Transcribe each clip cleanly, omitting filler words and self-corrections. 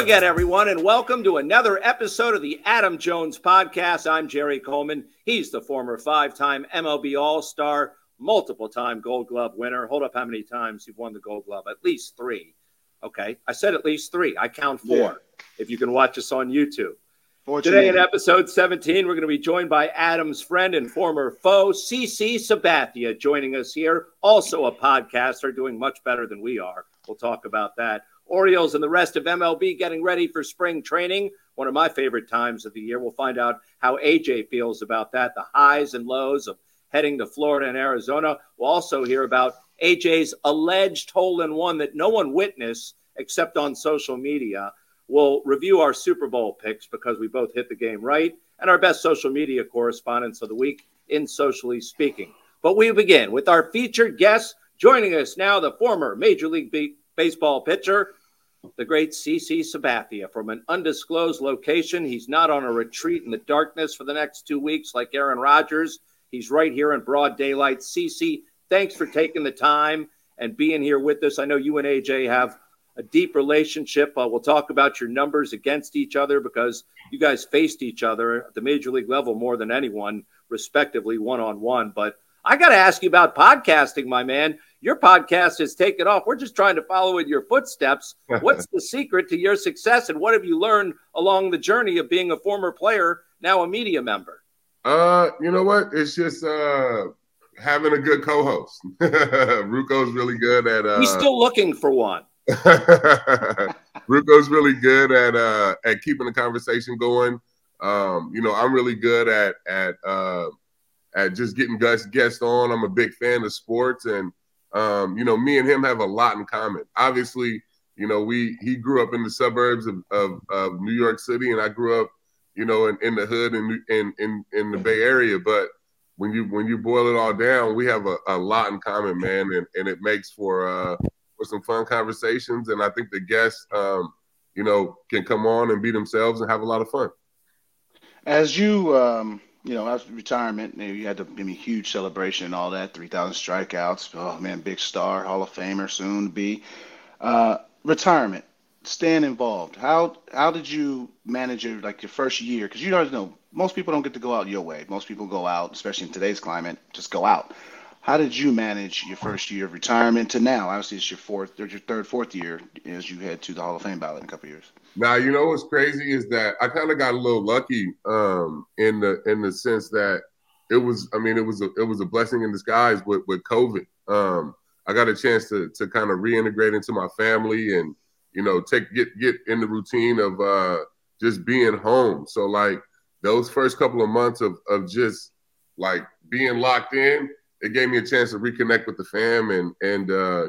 again, everyone, and welcome to another episode of the Adam Jones Podcast. I'm Jerry Coleman. He's the former five-time MLB All-Star, multiple-time Gold Glove winner. Hold up how many times you've won the Gold Glove. At least three. Okay, I said at least three. I count four if you can watch us on YouTube. Today in episode 17, we're going to be joined by Adam's friend and former foe, CC Sabathia, joining us here. Also a podcaster, doing much better than we are. We'll talk about that. Orioles and the rest of MLB getting ready for spring training, one of my favorite times of the year. We'll find out how AJ feels about that, the highs and lows of heading to Florida and Arizona. We'll also hear about AJ's alleged hole-in-one that no one witnessed except on social media. We'll review our Super Bowl picks because we both hit the game right, and our best social media correspondents of the week in Socially Speaking. But we begin with our featured guest. Joining us now, the former Major League Baseball pitcher, the great CC Sabathia, from an undisclosed location. He's not on a retreat in the darkness for the next 2 weeks like Aaron Rodgers. He's right here in broad daylight. CC, thanks for taking the time and being here with us. I know you and AJ have a deep relationship. We'll talk about your numbers against each other because you guys faced each other at the Major League level more than anyone, respectively, one-on-one. But I got to ask you about podcasting, my man. Your podcast has taken off. We're just trying to follow in your footsteps. What's the secret to your success, and what have you learned along the journey of being a former player, now a media member? You know what? It's just having a good co-host. Ruco's really good at – He's still looking for one. Ruco's really good at keeping the conversation going. You know, I'm really good at just getting guests on. I'm a big fan of sports, and you know, me and him have a lot in common. Obviously, you know, he grew up in the suburbs of New York City, and I grew up, you know, in the hood in the Bay Area. But when you boil it all down, we have a lot in common, man, and it makes for some fun conversations. And I think the guests, you know, can come on and be themselves and have a lot of fun. As you you know, after retirement, you had to give me huge celebration and all that, 3,000 strikeouts. Oh, man, big star, Hall of Famer, soon to be. Retirement, staying involved. How did you manage your, like, your first year? Because you already know most people don't get to go out your way. Most people go out, especially in today's climate, just go out. How did you manage your first year of retirement to now? Obviously, it's your third, fourth year as you head to the Hall of Fame ballot in a couple of years. Now, you know what's crazy is that I kind of got a little lucky in the sense that it was a blessing in disguise with COVID. I got a chance to kind of reintegrate into my family and, you know, get in the routine of just being home. So, like, those first couple of months of just, like, being locked in, it gave me a chance to reconnect with the fam and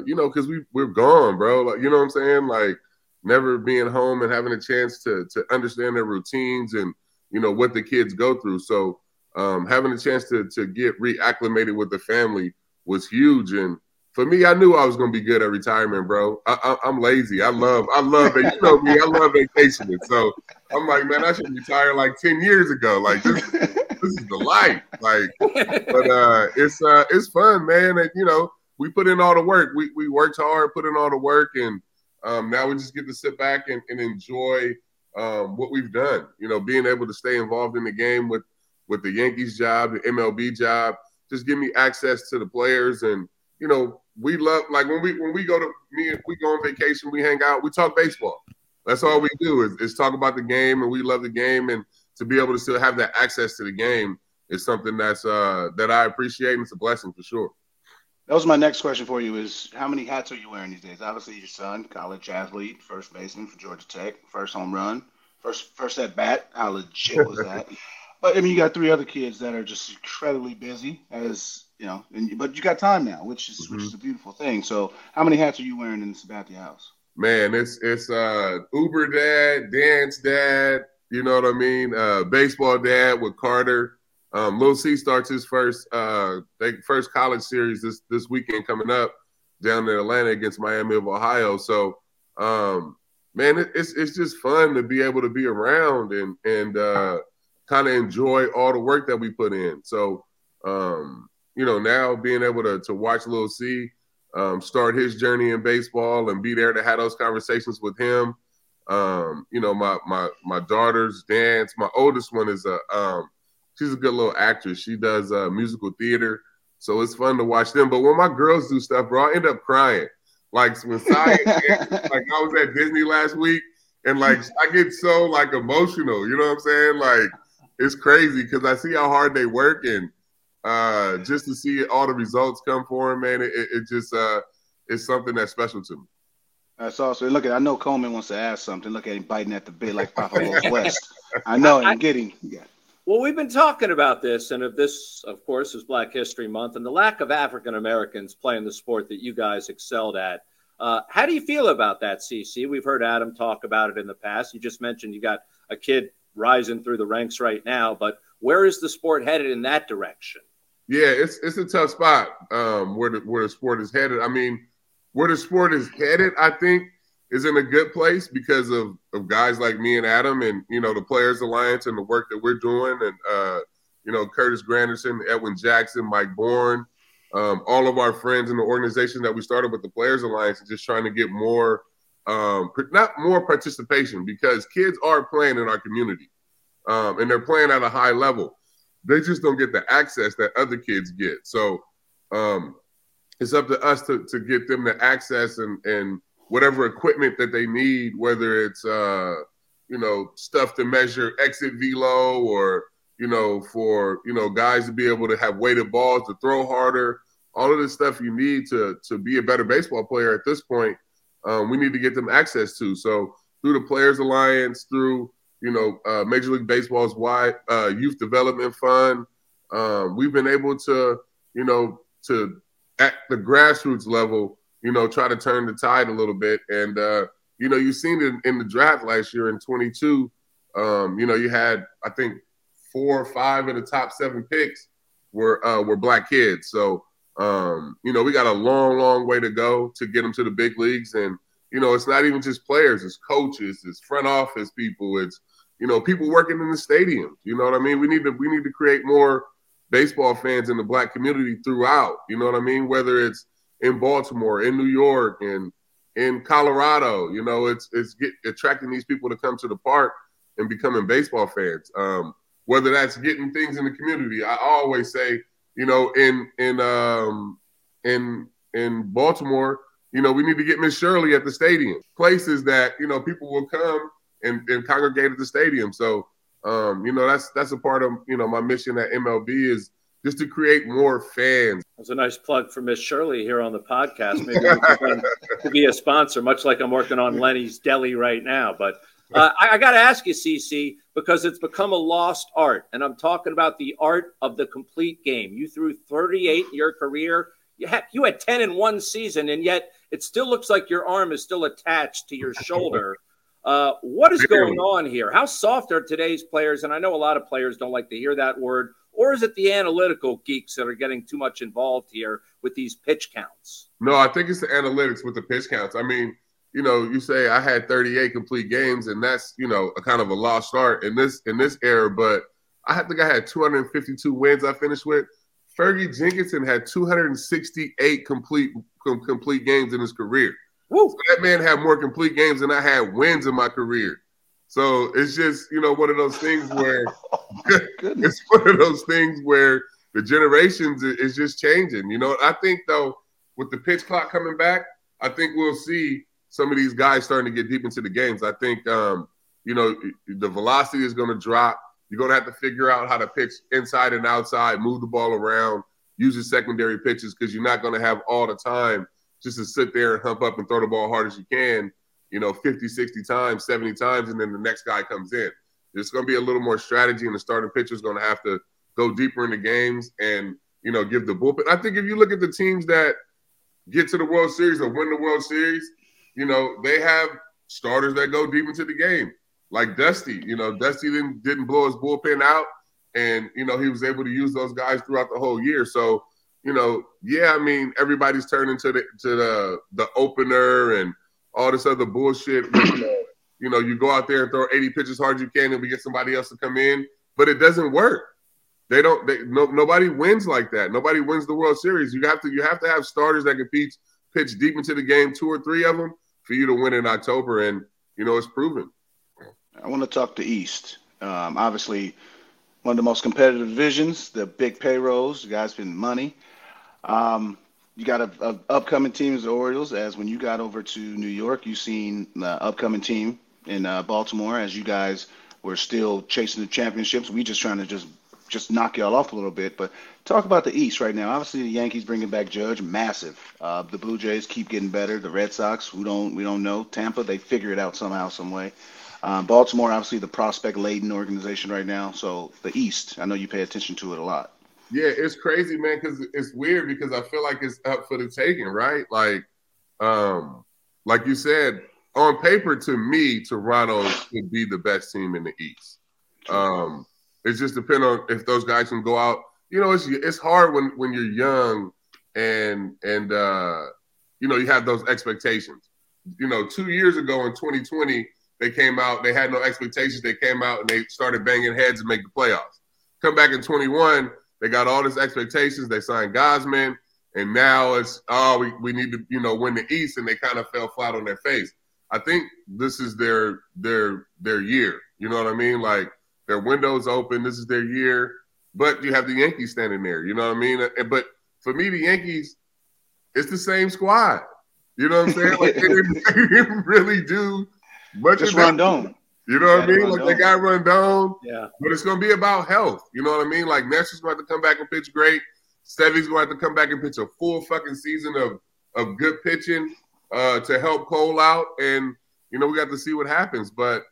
you know, because we're gone, bro. Like, you know what I'm saying? Like, never being home and having a chance to understand their routines and, you know, what the kids go through. So having a chance to get reacclimated with the family was huge. And for me, I knew I was going to be good at retirement, bro. I'm lazy. I love it. You know me. I love vacationing. So I'm like, man, I should retire like 10 years ago. Like, this is the life, like, but it's fun, man. And, you know, we put in all the work. We worked hard, put in all the work, and now we just get to sit back and enjoy what we've done. You know, being able to stay involved in the game with the Yankees job, the MLB job, just give me access to the players. And, you know, we love, like, when we go on vacation, we hang out, we talk baseball. That's all we do is talk about the game, and we love the game. And to be able to still have that access to the game is something that's that I appreciate, and it's a blessing for sure. That was my next question for you is, how many hats are you wearing these days? Obviously, your son, college athlete, first baseman for Georgia Tech, first home run, first at bat. How legit was that? But, I mean, you got three other kids that are just incredibly busy, as you know, but you got time now, which is a beautiful thing. So how many hats are you wearing in the Sabathia house? Man, it's Uber dad, dance dad. You know what I mean? Baseball dad with Carter. Lil C starts his first college series this weekend coming up down in Atlanta against Miami of Ohio. So, man, it's just fun to be able to be around and kind of enjoy all the work that we put in. So, you know, now being able to watch Lil C start his journey in baseball and be there to have those conversations with him. You know, my daughters dance. My oldest one is she's a good little actress. She does musical theater, so it's fun to watch them. But when my girls do stuff, bro, I end up crying. Like when Saya, like I was at Disney last week, and like I get so like emotional. You know what I'm saying? Like it's crazy because I see how hard they work, and just to see all the results come for them, man, it just it's something that's special to me. That's awesome. Look, I know Coleman wants to ask something. Look at him biting at the bit like Papa West. I know, and getting. Yeah. Well, we've been talking about this, and this, of course, is Black History Month, and the lack of African Americans playing the sport that you guys excelled at. How do you feel about that, CC? We've heard Adam talk about it in the past. You just mentioned you got a kid rising through the ranks right now, but where is the sport headed in that direction? Yeah, it's a tough spot where the sport is headed. I mean, where the sport is headed, I think, is in a good place because of guys like me and Adam and, you know, the Players' Alliance and the work that we're doing. And, you know, Curtis Granderson, Edwin Jackson, Mike Bourne, all of our friends in the organization that we started with the Players' Alliance and just trying to get more, not more participation because kids are playing in our community and they're playing at a high level. They just don't get the access that other kids get. So it's up to us to get them the access and whatever equipment that they need, whether it's, you know, stuff to measure exit velo or, you know, for, you know, guys to be able to have weighted balls to throw harder, all of this stuff you need to be a better baseball player at this point, we need to get them access to. So through the Players Alliance, through, you know, Major League Baseball's Youth Development Fund, we've been able to, you know, to at the grassroots level, you know, try to turn the tide a little bit. And, you know, you've seen it in the draft last year in 22. You know, you had, I think, 4 or 5 of the top 7 picks were black kids. So, you know, we got a long, long way to go to get them to the big leagues. And, you know, it's not even just players. It's coaches. It's front office people. It's, you know, people working in the stadium. You know what I mean? We need to create more baseball fans in the black community throughout. You know what I mean? Whether it's in Baltimore, in New York, and in Colorado, you know, it's attracting these people to come to the park and becoming baseball fans. Whether that's getting things in the community, I always say, you know, in Baltimore, you know, we need to get Miss Shirley at the stadium. Places that, you know, people will come and congregate at the stadium. So, you know, that's a part of, you know, my mission at MLB is just to create more fans. That's a nice plug for Miss Shirley here on the podcast. Maybe we can to be a sponsor, much like I'm working on Lenny's Deli right now. But I got to ask you, CC, because it's become a lost art, and I'm talking about the art of the complete game. You threw 38 in your career. You had 10 in one season, and yet it still looks like your arm is still attached to your shoulder. What is going on here? How soft are today's players? And I know a lot of players don't like to hear that word. Or is it the analytical geeks that are getting too much involved here with these pitch counts? No, I think it's the analytics with the pitch counts. I mean, you know, you say I had 38 complete games, and that's, you know, a kind of a lost art in this era. But I think I had 252 wins I finished with. Fergie Jenkinson had 268 complete games in his career. Woo. So that man had more complete games than I had wins in my career. So it's just, you know, one of those things where it's one of those things where the generations is just changing. You know, I think, though, with the pitch clock coming back, I think we'll see some of these guys starting to get deep into the games. I think, you know, the velocity is going to drop. You're going to have to figure out how to pitch inside and outside, move the ball around, use your secondary pitches because you're not going to have all the time just to sit there and hump up and throw the ball hard as you can. You know, 50, 60 times, 70 times, and then the next guy comes in. There's going to be a little more strategy, and the starting pitcher is going to have to go deeper in the games and, you know, give the bullpen. I think if you look at the teams that get to the World Series or win the World Series, you know, they have starters that go deep into the game. Like Dusty, you know, Dusty didn't blow his bullpen out, and, you know, he was able to use those guys throughout the whole year. So, you know, yeah, I mean, everybody's turning to the opener and all this other bullshit. You know, you go out there and throw 80 pitches hard as you can, and we get somebody else to come in, but it doesn't work. Nobody wins like that. Nobody wins the World Series. You have to have starters that can pitch deep into the game, 2 or 3 of them, for you to win in October. And you know, it's proven. I want to talk the East. Obviously, one of the most competitive divisions, the big payrolls, the guys spending money. You got an upcoming team as the Orioles, as when you got over to New York, you seen the upcoming team in Baltimore as you guys were still chasing the championships. We just trying to just knock y'all off a little bit. But talk about the East right now. Obviously, the Yankees bringing back Judge, massive. The Blue Jays keep getting better. The Red Sox, we don't know. Tampa, they figure it out somehow, some way. Baltimore, obviously, the prospect-laden organization right now. So the East, I know you pay attention to it a lot. Yeah, it's crazy, man, because it's weird because I feel like it's up for the taking, right? Like you said, on paper, to me, Toronto could be the best team in the East. It just depends on if those guys can go out. You know, it's hard when you're young and you know, you have those expectations. You know, 2 years ago in 2020, they came out, they had no expectations. They came out and they started banging heads and make the playoffs. Come back in 21, they got all these expectations. They signed Gosman, and now it's, we need to, you know, win the East, and they kind of fell flat on their face. I think this is their year. You know what I mean? Like, their window's open. This is their year. But you have the Yankees standing there. You know what I mean? But for me, the Yankees, it's the same squad. You know what I'm saying? Like, they didn't really do much. Just Rondon. You know what I mean? Like, they got Rondon. Yeah. But it's going to be about health. You know what I mean? Like, Nestor's going to have to come back and pitch great. Sevy's going to have to come back and pitch a full fucking season of good pitching to help Cole out. And, you know, we got to see what happens. But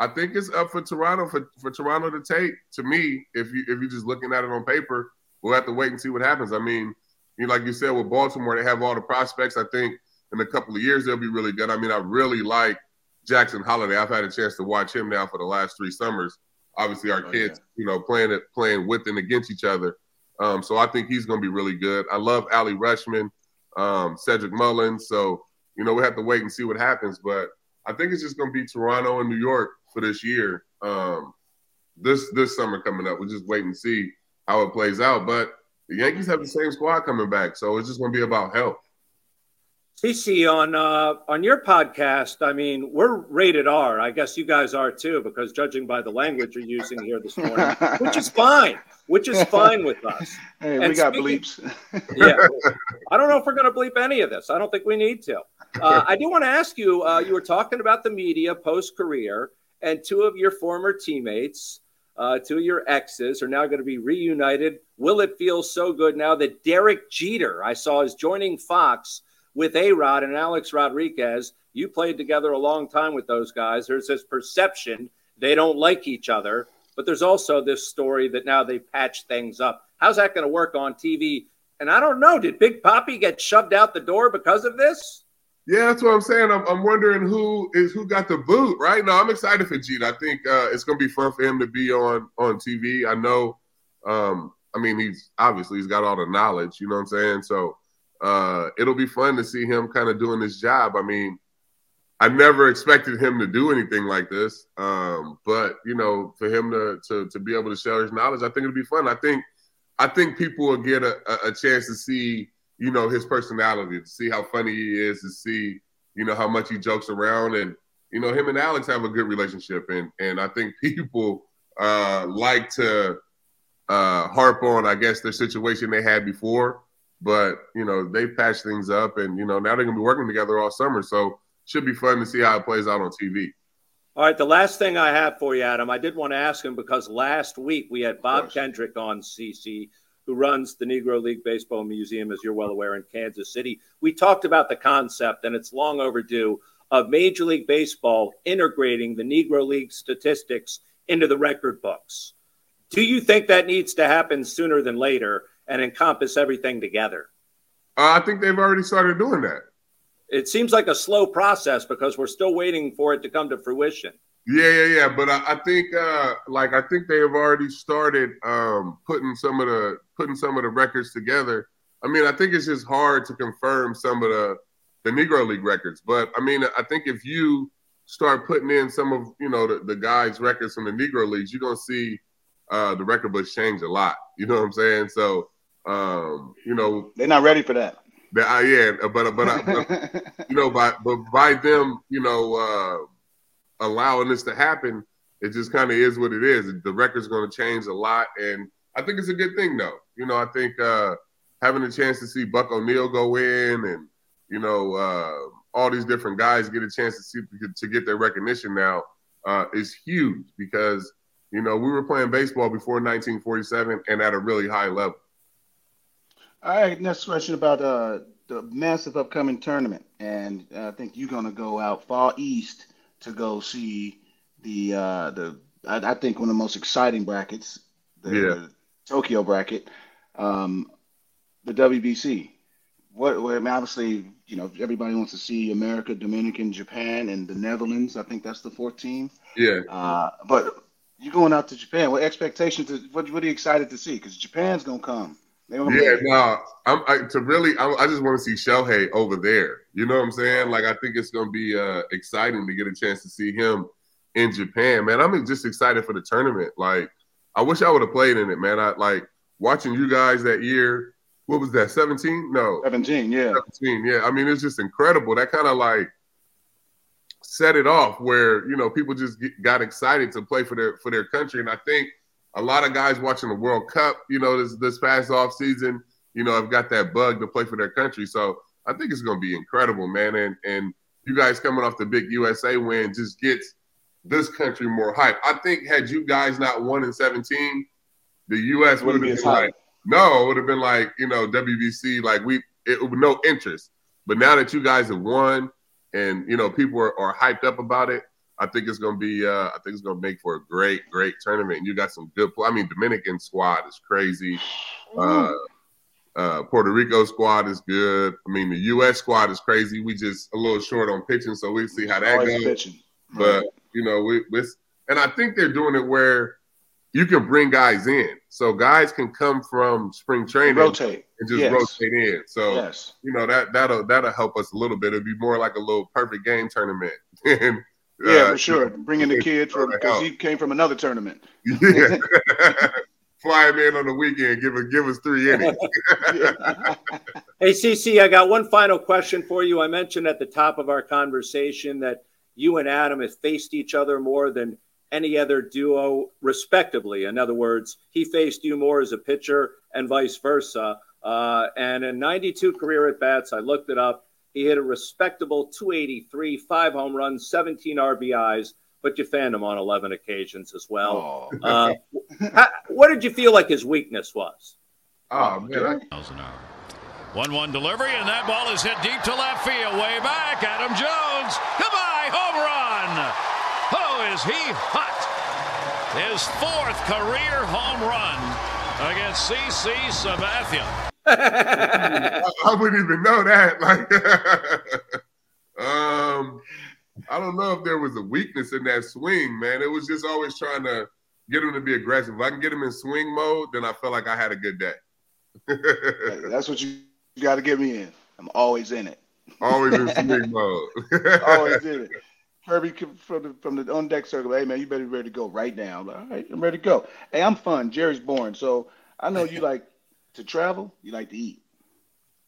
I think it's up for Toronto for Toronto to take. To me, if you're just looking at it on paper, we'll have to wait and see what happens. I mean, you know, like you said, with Baltimore, they have all the prospects. I think in a couple of years, they'll be really good. I mean, I really like Jackson Holiday. I've had a chance to watch him now for the last 3 summers. Obviously, our kids, you know, playing with and against each other. So I think he's going to be really good. I love Ali Rushman, Cedric Mullins. So, you know, we have to wait and see what happens. But I think it's just going to be Toronto and New York for this year, this summer coming up. We'll just wait and see how it plays out. But the Yankees have the same squad coming back, so it's just going to be about health. CC, on your podcast, I mean, we're rated R. I guess you guys are too, because judging by the language you're using here this morning, which is fine with us. Hey, and we got bleeps. Yeah, I don't know if we're going to bleep any of this. I don't think we need to. I do want to ask you, you were talking about the media post-career, and 2 of your former teammates, 2 of your exes, are now going to be reunited. Will it feel so good now that Derek Jeter, I saw, is joining Fox with A-Rod and Alex Rodriguez? You played together a long time with those guys. There's this perception they don't like each other, but there's also this story that now they've patched things up. How's that going to work on TV? And I don't know, did Big Papi get shoved out the door because of this? Yeah, that's what I'm saying. I'm wondering who got the boot, right? No, I'm excited for Jeter. I think it's going to be fun for him to be on TV. I know, I mean, he's got all the knowledge, you know what I'm saying? So it'll be fun to see him kind of doing this job. I mean, I never expected him to do anything like this. But, you know, for him to be able to share his knowledge, I think it'll be fun. I think people will get a chance to see, you know, his personality, to see how funny he is, to see, you know, how much he jokes around. And, you know, him and Alex have a good relationship. And I think people like to harp on, I guess, the situation they had before. But, you know, they patched things up. And, you know, now they're going to be working together all summer. So it should be fun to see how it plays out on TV. All right, the last thing I have for you, Adam, I did want to ask him because last week we had Bob Kendrick on, CC, who runs the Negro League Baseball Museum, as you're well aware, in Kansas City. We talked about the concept, and it's long overdue, of Major League Baseball integrating the Negro League statistics into the record books. Do you think that needs to happen sooner than later and encompass everything together? I think they've already started doing that. It seems like a slow process because we're still waiting for it to come to fruition. Yeah. But I think they have already started putting some of the records together. I mean, I think it's just hard to confirm some of the Negro League records. But, I mean, I think if you start putting in some of, you know, the guys' records from the Negro Leagues, you're going to see the record books change a lot. You know what I'm saying? So, you know. They're not ready for that. But by them, you know, allowing this to happen, it just kind of is what it is. The record's going to change a lot, and I think it's a good thing, though. You know, I think having a chance to see Buck O'Neal go in and, you know, all these different guys get a chance to see to get their recognition now is huge because, you know, we were playing baseball before 1947 and at a really high level. All right, next question about the massive upcoming tournament. And I think you're going to go out far east to go see I think one of the most exciting brackets, the Tokyo bracket, the WBC. Obviously, you know, everybody wants to see America, Dominican, Japan, and the Netherlands. I think that's the fourth team. Yeah. But you're going out to Japan. What expectations? What are you excited to see? Because Japan's going to come. I just want to see Shohei over there. You know what I'm saying? Like, I think it's going to be exciting to get a chance to see him in Japan, man. I'm just excited for the tournament. Like, I wish I would have played in it, man. I like watching you guys that year. What was that, 17? No. 17, yeah. 17, yeah. I mean, it's just incredible. That kind of, like, set it off where, you know, people just got excited to play for their country. And I think a lot of guys watching the World Cup, you know, this past offseason, you know, have got that bug to play for their country. So I think it's going to be incredible, man. And you guys coming off the big USA win just gets this country more hype. I think had you guys not won in 17, the U.S. would have been like, no, it would have been like, you know, WBC, like no interest. But now that you guys have won and, you know, people are hyped up about it, I think it's going to be, I think it's going to make for a great, great tournament. And you got some good play. I mean, Dominican squad is crazy. Puerto Rico squad is good. I mean, the U.S. squad is crazy. We just a little short on pitching, so we'll see how that goes. Pitching. But, you know, and I think they're doing it where you can bring guys in. So guys can come from spring training and just rotate in. So, you know, that'll help us a little bit. It'll be more like a little perfect game tournament. And, yeah, for sure. Bringing the kid because he came from another tournament. Yeah. Fly him in on the weekend. Give us 3 innings. Hey, CC, I got one final question for you. I mentioned at the top of our conversation that you and Adam have faced each other more than any other duo, respectively. In other words, he faced you more as a pitcher and vice versa. And in 92 career at-bats, I looked it up, he hit a respectable 283, 5 home runs, 17 RBIs, but you fanned him on 11 occasions as well. Oh. What did you feel like his weakness was? Oh, man. 1-1 delivery, and that ball is hit deep to left field. Way back, Adam Jones. Goodbye, home run. Oh, is he hot? His 4th career home run against CC Sabathia. I wouldn't even know that. Like, I don't know if there was a weakness in that swing, man. It was just always trying to get him to be aggressive. If I can get him in swing mode, then I felt like I had a good day. That's what you got to get me in. I'm always in it. Always in swing mode. Always in it. Kirby from the on deck circle. Hey man, you better be ready to go right now. I'm like, all right, I'm ready to go. Hey, I'm fun. Jerry's born, so I know you like to travel, you like to eat.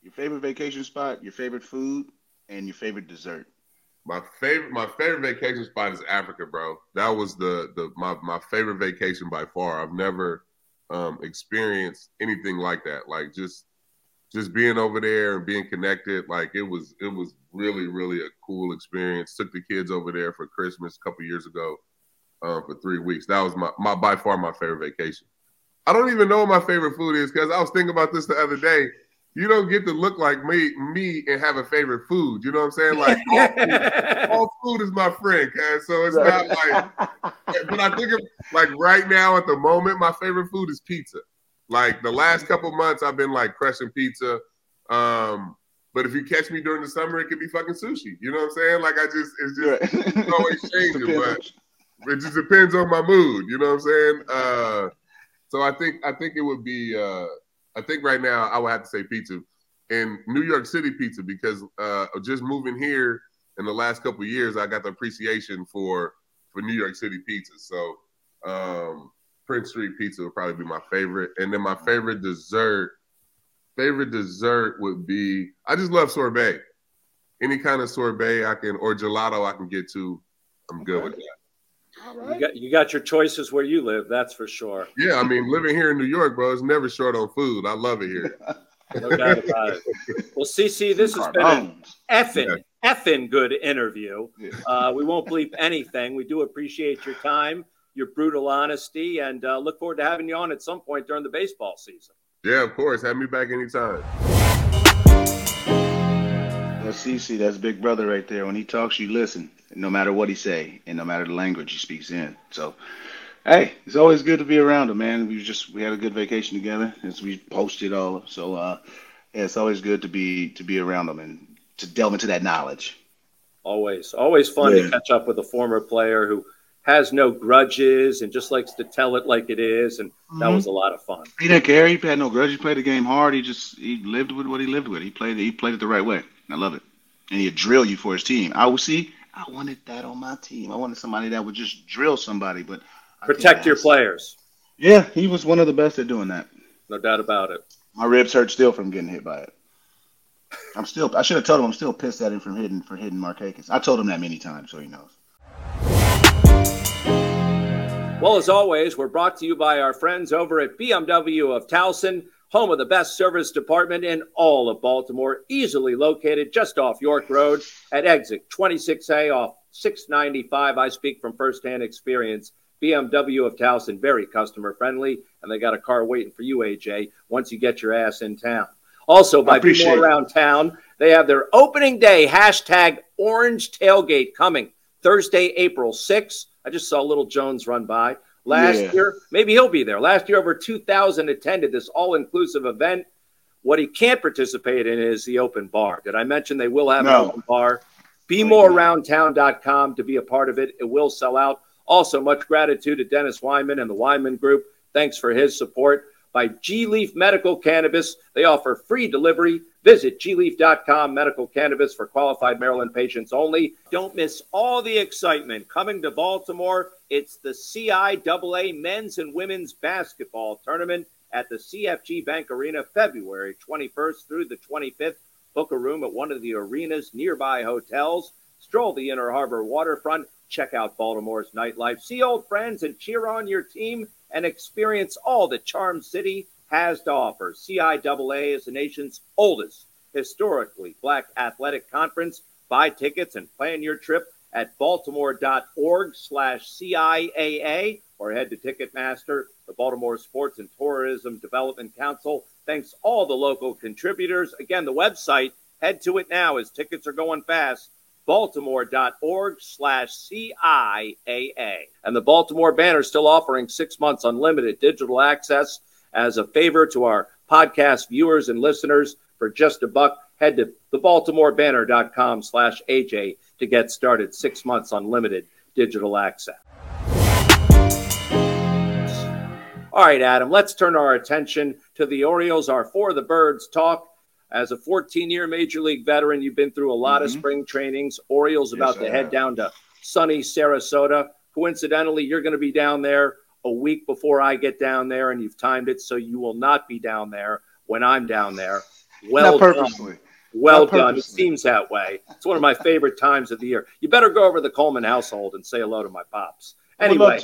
Your favorite vacation spot, your favorite food, and your favorite dessert. My favorite vacation spot is Africa, bro. That was my favorite vacation by far. I've never experienced anything like that. Like just being over there and being connected, like it was really, really a cool experience. Took the kids over there for Christmas a couple years ago for 3 weeks. That was my by far my favorite vacation. I don't even know what my favorite food is because I was thinking about this the other day. You don't get to look like me and have a favorite food. You know what I'm saying? Like, all food is my friend, guys. So it's not like – but I think, like, right now at the moment, my favorite food is pizza. Like, the last couple months, I've been, like, crushing pizza. But if you catch me during the summer, it could be fucking sushi. You know what I'm saying? Like, it's always changing. But it just depends on my mood. You know what I'm saying? So I think it would be I think right now I would have to say pizza, and New York City pizza, because just moving here in the last couple of years I got the appreciation for New York City pizza. So Prince Street pizza would probably be my favorite, and then my favorite dessert would be, I just love sorbet. Any kind of sorbet I can, or gelato I can get to. I'm good with that. All right. You got your choices where you live, that's for sure. Yeah, I mean, living here in New York, bro, it's never short on food. I love it here. No doubt about it. Well, CC, this has been an effing good interview. Yeah. We won't bleep anything. We do appreciate your time, your brutal honesty, and look forward to having you on at some point during the baseball season. Yeah, of course. Have me back anytime. Well, CC, that's Big Brother right there. When he talks, you listen, no matter what he say, and no matter the language he speaks in. So, hey, it's always good to be around him, man. We had a good vacation together, as we posted all. So, yeah, it's always good to be around him and to delve into that knowledge. Always fun to catch up with a former player who has no grudges and just likes to tell it like it is, and that was a lot of fun. He didn't care. He had no grudge. He played the game hard. He lived with what he lived with. He played it the right way. I love it. And he'd drill you for his team. I wanted that on my team. I wanted somebody that would just drill somebody, but protect your players. Yeah, he was one of the best at doing that. No doubt about it. My ribs hurt still from getting hit by it. I should have told him I'm still pissed at him for hitting Markakis. I told him that many times, so he knows. Well, as always, we're brought to you by our friends over at BMW of Towson, home of the best service department in all of Baltimore, easily located just off York Road at Exit 26A off 695. I speak from firsthand experience. BMW of Towson, very customer friendly, and they got a car waiting for you, AJ, once you get your ass in town. Also, by people around town, they have their opening day #OrangeTailgate coming Thursday, April 6th. I just saw Lil Jones run by last year. Maybe he'll be there. Last year, over 2,000 attended this all-inclusive event. What he can't participate in is the open bar. Did I mention they will have an open bar? BeMoreAroundTown.com to be a part of it. It will sell out. Also, much gratitude to Dennis Wyman and the Wyman Group. Thanks for his support. By G-Leaf Medical Cannabis, they offer free delivery. Visit gleaf.com, medical cannabis for qualified Maryland patients only. Don't miss all the excitement coming to Baltimore. It's the CIAA Men's and Women's Basketball Tournament at the CFG Bank Arena, February 21st through the 25th. Book a room at one of the arena's nearby hotels. Stroll the Inner Harbor waterfront. Check out Baltimore's nightlife. See old friends and cheer on your team and experience all the Charm City has to offer. CIAA is the nation's oldest historically black athletic conference. Buy tickets and plan your trip at baltimore.org/CIAA or head to Ticketmaster. The Baltimore Sports and Tourism Development Council thanks all the local contributors. Again, the website, head to it now as tickets are going fast. Baltimore.org/CIAA. And the Baltimore Banner is still offering 6 months unlimited digital access as a favor to our podcast viewers and listeners for just $1. Head to thebaltimorebanner.com/AJ to get started. 6 months unlimited digital access. All right, Adam, let's turn our attention to the Orioles, our For the Birds talk. As a 14-year Major League veteran, you've been through a lot of spring trainings. Orioles about to head down to sunny Sarasota. Coincidentally, you're going to be down there a week before I get down there, and you've timed it so you will not be down there when I'm down there. Well done. Well done. It seems that way. It's one of my favorite times of the year. You better go over to the Coleman household and say hello to my pops. Anyway, I would love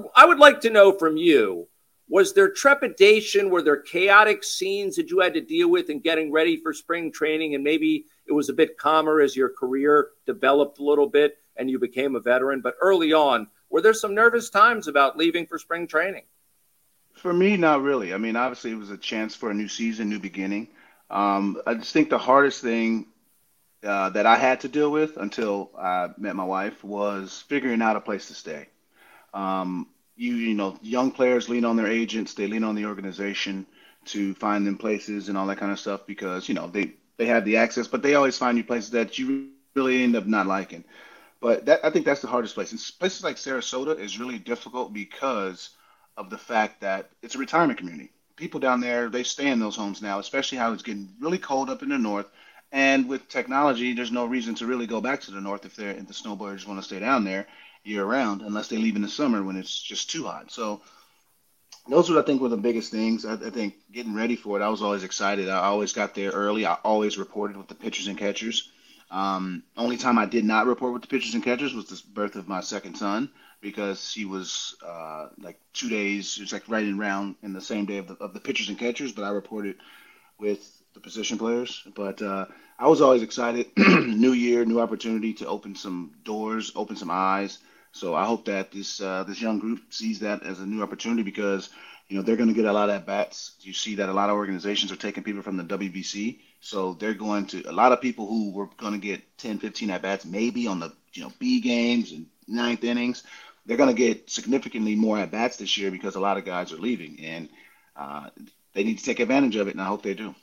to. I would like to know from you, was there trepidation? Were there chaotic scenes that you had to deal with in getting ready for spring training? And maybe it was a bit calmer as your career developed a little bit and you became a veteran. But early on, were there some nervous times about leaving for spring training? For me, not really. I mean, obviously, it was a chance for a new season, new beginning. I just think the hardest thing that I had to deal with until I met my wife was figuring out a place to stay. You know, young players lean on their agents. They lean on the organization to find them places and all that kind of stuff because, you know, they have the access, but they always find you places that you really end up not liking. But I think that's the hardest place. And places like Sarasota is really difficult because of the fact that it's a retirement community. People down there, they stay in those homes now, especially how it's getting really cold up in the north. And with technology, there's no reason to really go back to the north if the snowbirds want to stay down there year-round, unless they leave in the summer when it's just too hot. So those were, I think, were the biggest things. I think getting ready for it, I was always excited. I always got there early. I always reported with the pitchers and catchers. Only time I did not report with the pitchers and catchers was the birth of my second son, because she was like 2 days, it's like right in round in the same day of the pitchers and catchers, but I reported with the position players. But I was always excited. New year, new opportunity to open some doors, open some eyes. So I hope that this young group sees that as a new opportunity, because you know they're going to get a lot of at-bats. You see that a lot of organizations are taking people from the WBC. So they're going to – a lot of people who were going to get 10, 15 at-bats maybe on the B games and ninth innings, they're going to get significantly more at-bats this year because a lot of guys are leaving. And they need to take advantage of it, and I hope they do.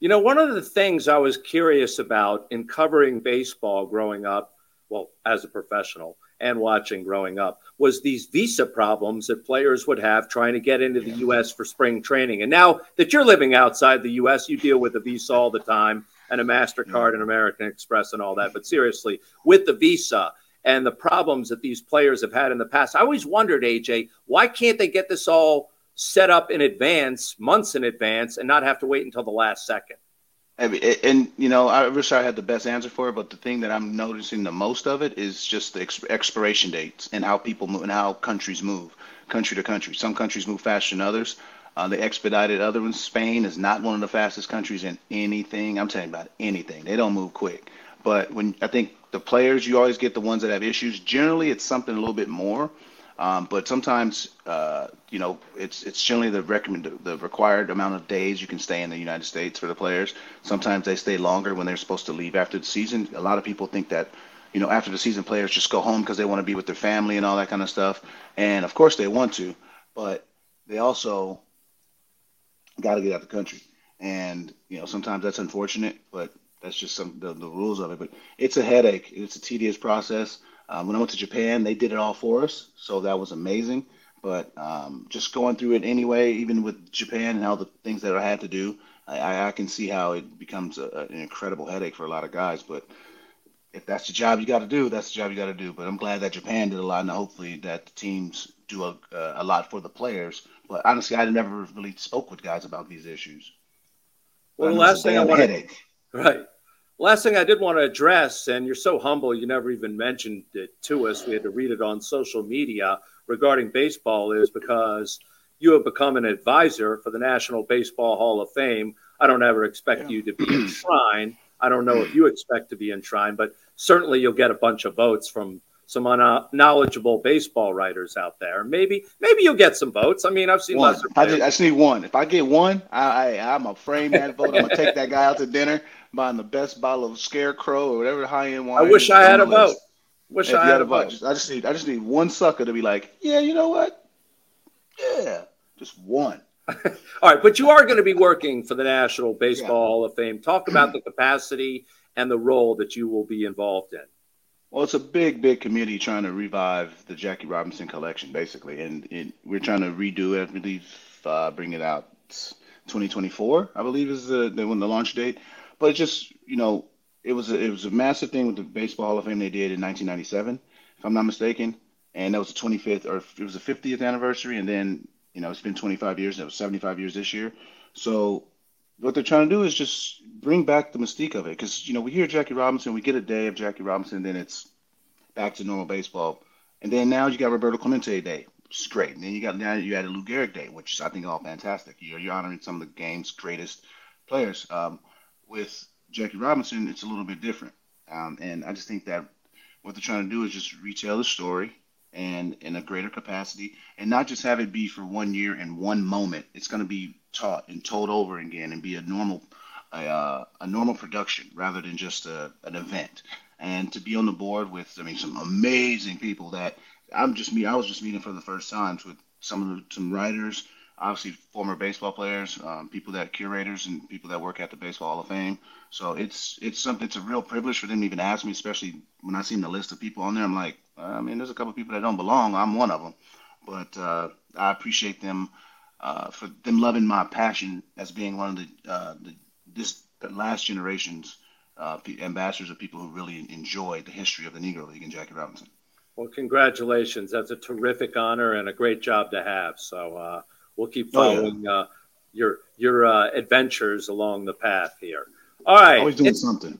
You know, one of the things I was curious about in covering baseball growing up, well, as a professional and watching growing up, was these visa problems that players would have trying to get into the U.S. for spring training. And now that you're living outside the U.S., you deal with a visa all the time and a MasterCard and American Express and all that. But seriously, with the visa and the problems that these players have had in the past, I always wondered, AJ, why can't they get this all set up in advance, months in advance, and not have to wait until the last second? And, you know, I wish I had the best answer for it, but the thing that I'm noticing the most of it is just the expiration dates and how people move and how countries move, country to country. Some countries move faster than others. They expedited other ones. Spain is not one of the fastest countries in anything. I'm telling you about anything. They don't move quick. But when I think the players, you always get the ones that have issues. Generally, it's something a little bit more. But sometimes, it's generally the required amount of days you can stay in the United States for the players. Sometimes they stay longer when they're supposed to leave after the season. A lot of people think that, after the season, players just go home because they want to be with their family and all that kind of stuff. And, of course, they want to, but they also got to get out of the country. And, sometimes that's unfortunate, but that's just the rules of it. But it's a headache. It's a tedious process. When I went to Japan, they did it all for us, so that was amazing. But just going through it anyway, even with Japan and all the things that I had to do, I can see how it becomes an incredible headache for a lot of guys. But if that's the job you got to do, that's the job you got to do. But I'm glad that Japan did a lot, and hopefully that the teams do a lot for the players. But honestly, I never really spoke with guys about these issues. Well, last thing I did want to address, and you're so humble, you never even mentioned it to us. We had to read it on social media regarding baseball, is because you have become an advisor for the National Baseball Hall of Fame. I don't ever expect you to be enshrined. I don't know if you expect to be enshrined, but certainly you'll get a bunch of votes from some knowledgeable baseball writers out there. Maybe you'll get some votes. I mean, I've seen one. I just need one. If I get one, I'm going to frame that vote. I'm going to take that guy out to dinner, buying the best bottle of Scarecrow or whatever high-end wine. I wish I had a vote. I just need one sucker to be like, yeah, you know what? Yeah, just one. All right, but you are going to be working for the National Baseball Hall of Fame. Talk about the capacity and the role that you will be involved in. Well, it's a big, big committee trying to revive the Jackie Robinson collection, basically. And we're trying to redo it, I believe, bring it out 2024, I believe is the launch date. But it was a massive thing with the Baseball Hall of Fame they did in 1997, if I'm not mistaken. And that was the 25th, or it was the 50th anniversary. And then, it's been 25 years. And it was 75 years this year. So what they're trying to do is just bring back the mystique of it. Because, we hear Jackie Robinson, we get a day of Jackie Robinson, then it's back to normal baseball. And then now you got Roberto Clemente Day, which is great. And then you added Lou Gehrig Day, which is, I think, all fantastic. You're honoring some of the game's greatest players. With Jackie Robinson, it's a little bit different. And I just think that what they're trying to do is just retell the story and in a greater capacity, and not just have it be for 1 year and one moment. It's going to be taught and told over again and be a normal production rather than just an event. And to be on the board with, some amazing people that I was just meeting for the first time with some writers, obviously former baseball players, people that curators and people that work at the Baseball Hall of Fame. So it's a real privilege for them to even ask me, especially when I seen the list of people on there. I'm like, there's a couple of people that don't belong. I'm one of them, but I appreciate them for them loving my passion as being one of the last generation's ambassadors of people who really enjoyed the history of the Negro League and Jackie Robinson. Well, congratulations! That's a terrific honor and a great job to have. So we'll keep following your adventures along the path here. All right, always doing something.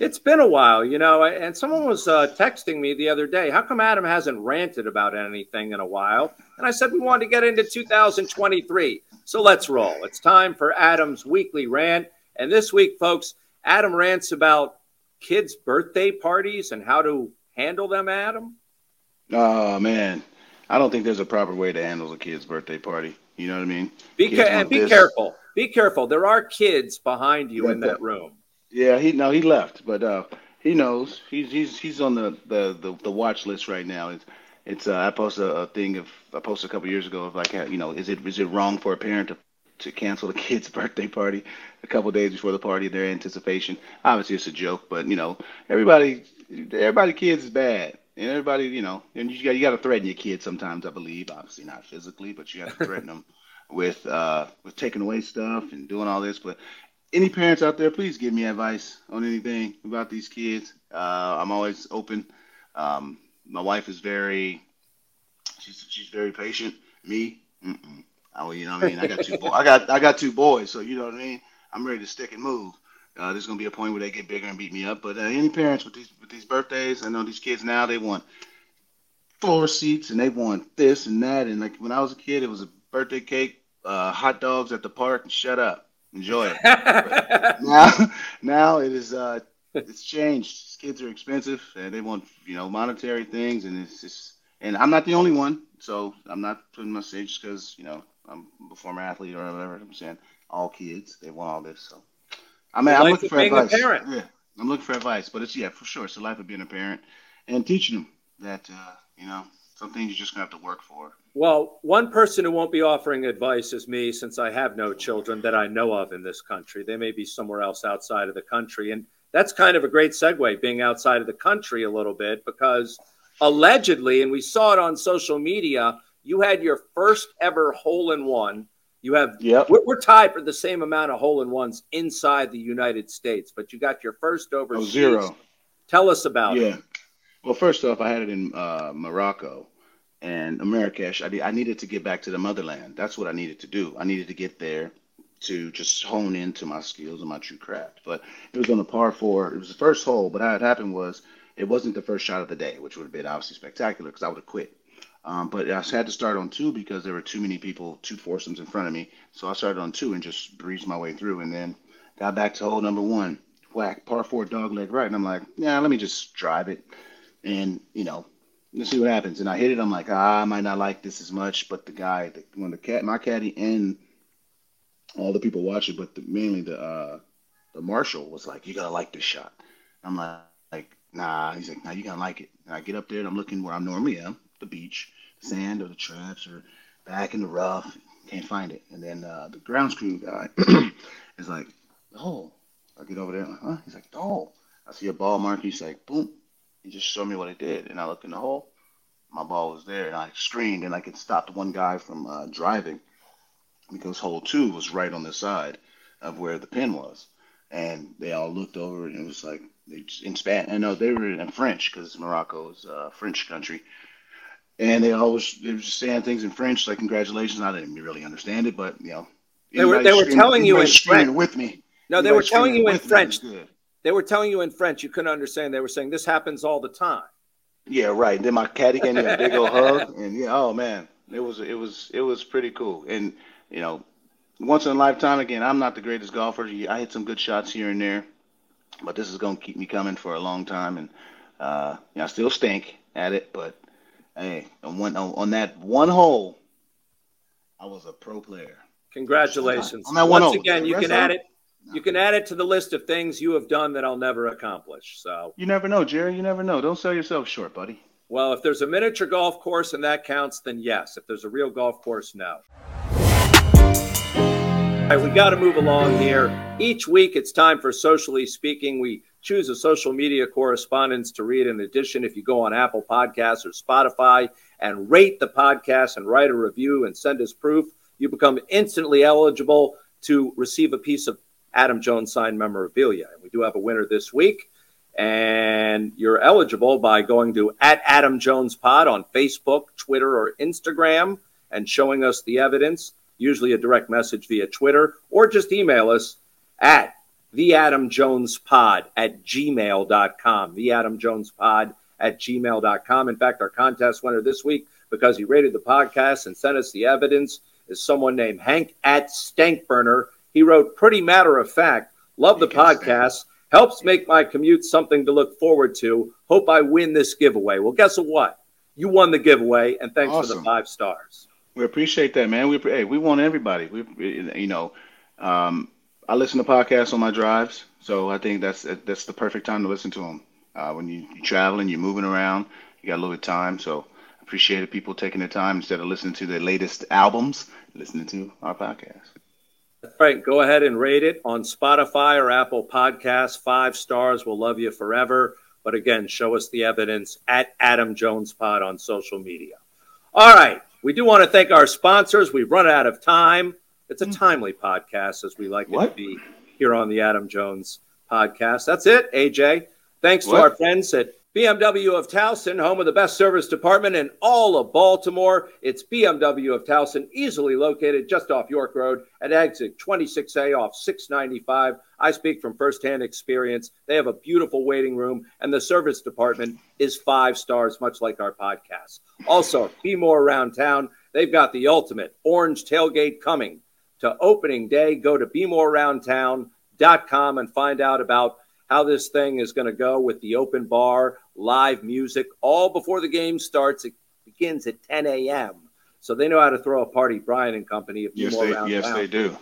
It's been a while, you know, and someone was texting me the other day, how come Adam hasn't ranted about anything in a while? And I said we wanted to get into 2023. So let's roll. It's time for Adam's weekly rant. And this week, folks, Adam rants about kids' birthday parties and how to handle them, Adam. Oh, man. I don't think there's a proper way to handle a kid's birthday party. You know what I mean? Be careful. Be careful. There are kids behind you in that room. Yeah, he left, but he knows he's on the watch list right now. It's I posted a thing I posted a couple years ago of like, you know, is it wrong for a parent to cancel a kid's birthday party a couple days before the party, their anticipation? Obviously, it's a joke, but you know, everybody kids is bad, and everybody, you know, and you got to threaten your kids sometimes. I believe, obviously not physically, but you got to threaten them with taking away stuff and doing all this, but. Any parents out there, please give me advice on anything about these kids. I'm always open. My wife is she's very patient. Me, oh, you know what I mean. I got two boys, so you know what I mean. I'm ready to stick and move. There's gonna be a point where they get bigger and beat me up. But any parents with these birthdays, I know these kids now they want floor seats and they want this and that. And like when I was a kid, it was a birthday cake, hot dogs at the park, and shut up. Enjoy it. But now it is. It's changed. Kids are expensive, and they want monetary things, and it's just. And I'm not the only one, so I'm not putting my stage because I'm a former athlete or whatever. I'm saying all kids they want all this, so I'm looking for advice. Yeah, I'm looking for advice, but it's for sure. It's the life of being a parent and teaching them that some things you're just going to have to work for. Well, one person who won't be offering advice is me, since I have no children that I know of in this country. They may be somewhere else outside of the country. And that's kind of a great segue, being outside of the country a little bit, because allegedly, and we saw it on social media, you had your first ever hole-in-one. You have we're tied for the same amount of hole-in-ones inside the United States, but you got your first overseas. Oh, zero. Tell us about it. Well, first off, I had it in Morocco and Marrakesh. I needed to get back to the motherland. That's what I needed to do. I needed to get there to just hone into my skills and my true craft. But it was on a par four. It was the first hole, but how it happened was it wasn't the first shot of the day, which would have been obviously spectacular because I would have quit. But I had to start on two because there were too many people, two foursomes in front of me. So I started on two and just breezed my way through and then got back to hole number one. Whack, par four, dog leg right. And I'm like, yeah, let me just drive it. And, let's see what happens. And I hit it. I'm like, I might not like this as much. But the guy, my caddy and all the people watching, but mainly the marshal was like, you got to like this shot. I'm like, nah. He's like, nah, you got to like it. And I get up there and I'm looking where I normally am, the beach, sand or the traps or back in the rough. Can't find it. And then the grounds crew guy is like, oh. I get over there. I'm like, huh? He's like, oh. I see a ball mark. He's like, boom. He just showed me what it did, and I looked in the hole. My ball was there, and I screamed, and I could stop one guy from driving because hole two was right on the side of where the pin was. And they all looked over, and it was like in Spanish. I know they were in French because Morocco is a French country, and they were just saying things in French like "Congratulations." I didn't really understand it, but they were telling you in French with me. No, they were telling you in French. They were telling you in French. You couldn't understand. They were saying, this happens all the time. Yeah, right. Then my caddy gave me a big old hug. And, oh, man, it was pretty cool. And, once in a lifetime, again, I'm not the greatest golfer. I hit some good shots here and there. But this is going to keep me coming for a long time. And I still stink at it. But, hey, on that one hole, I was a pro player. Congratulations. On that one hole. Once again, you can add it. You can add it to the list of things you have done that I'll never accomplish. So you never know, Jerry. You never know. Don't sell yourself short, buddy. Well, if there's a miniature golf course and that counts, then yes. If there's a real golf course, no. All right, we got to move along here. Each week, it's time for Socially Speaking. We choose a social media correspondence to read. In addition, if you go on Apple Podcasts or Spotify and rate the podcast and write a review and send us proof, you become instantly eligible to receive a piece of Adam Jones signed memorabilia. And we do have a winner this week. And you're eligible by going to @AdamJonesPod on Facebook, Twitter, or Instagram and showing us the evidence, usually a direct message via Twitter, or just email us at theadamjonespod@gmail.com. theadamjonespod@gmail.com. In fact, our contest winner this week, because he rated the podcast and sent us the evidence, is someone named Hank at Stankburner. He wrote, pretty matter of fact, love the podcast, helps make my commute something to look forward to. Hope I win this giveaway. Well, guess what? You won the giveaway, and thanks for the 5 stars. We appreciate that, man. We want everybody. I listen to podcasts on my drives, so I think that's the perfect time to listen to them. When you're traveling, you're moving around, you got a little bit of time, so appreciate it, people taking the time instead of listening to their latest albums, listening to our podcast. All right, go ahead and rate it on Spotify or Apple Podcasts. 5 stars, we'll love you forever. But again, show us the evidence at Adam Jones Pod on social media. All right, we do want to thank our sponsors. We've run out of time. It's a timely podcast, as we like it to be here on the Adam Jones Podcast. That's it, AJ. Thanks to our friends at BMW of Towson, home of the best service department in all of Baltimore. It's BMW of Towson, easily located just off York Road at Exit 26A off 695. I speak from firsthand experience. They have a beautiful waiting room, and the service department is 5 stars, much like our podcast. Also, be more around town. They've got the ultimate orange tailgate coming to opening day. Go to bemorearoundtown.com and find out about how this thing is going to go with the open bar, live music, all before the game starts. It begins at 10 a.m. So they know how to throw a party, Brian and company. Yes, they do.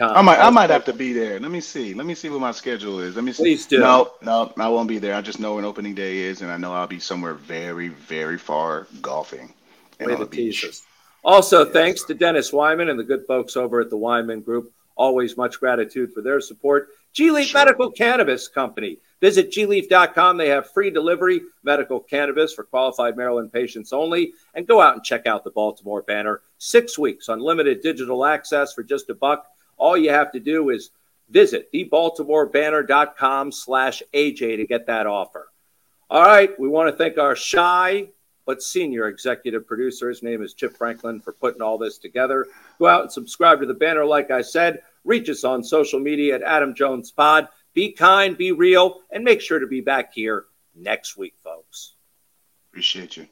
I might have to be there. Let me see what my schedule is. Please do. No, I won't be there. I just know when opening day is, and I know I'll be somewhere very, very far golfing. Way to tease us. Also, thanks to Dennis Wyman and the good folks over at the Wyman Group. Always much gratitude for their support. G-Leaf Medical Cannabis Company. Visit gleaf.com. They have free delivery medical cannabis for qualified Maryland patients only. And go out and check out the Baltimore banner. 6 weeks unlimited digital access for just $1. All you have to do is visit thebaltimorebanner.com/AJ to get that offer. All right. We want to thank our shy but senior executive producer, his name is Chip Franklin, for putting all this together. Go out and subscribe to the banner, like I said. Reach us on social media at Adam Jones Pod. Be kind, be real, and make sure to be back here next week, folks. Appreciate you.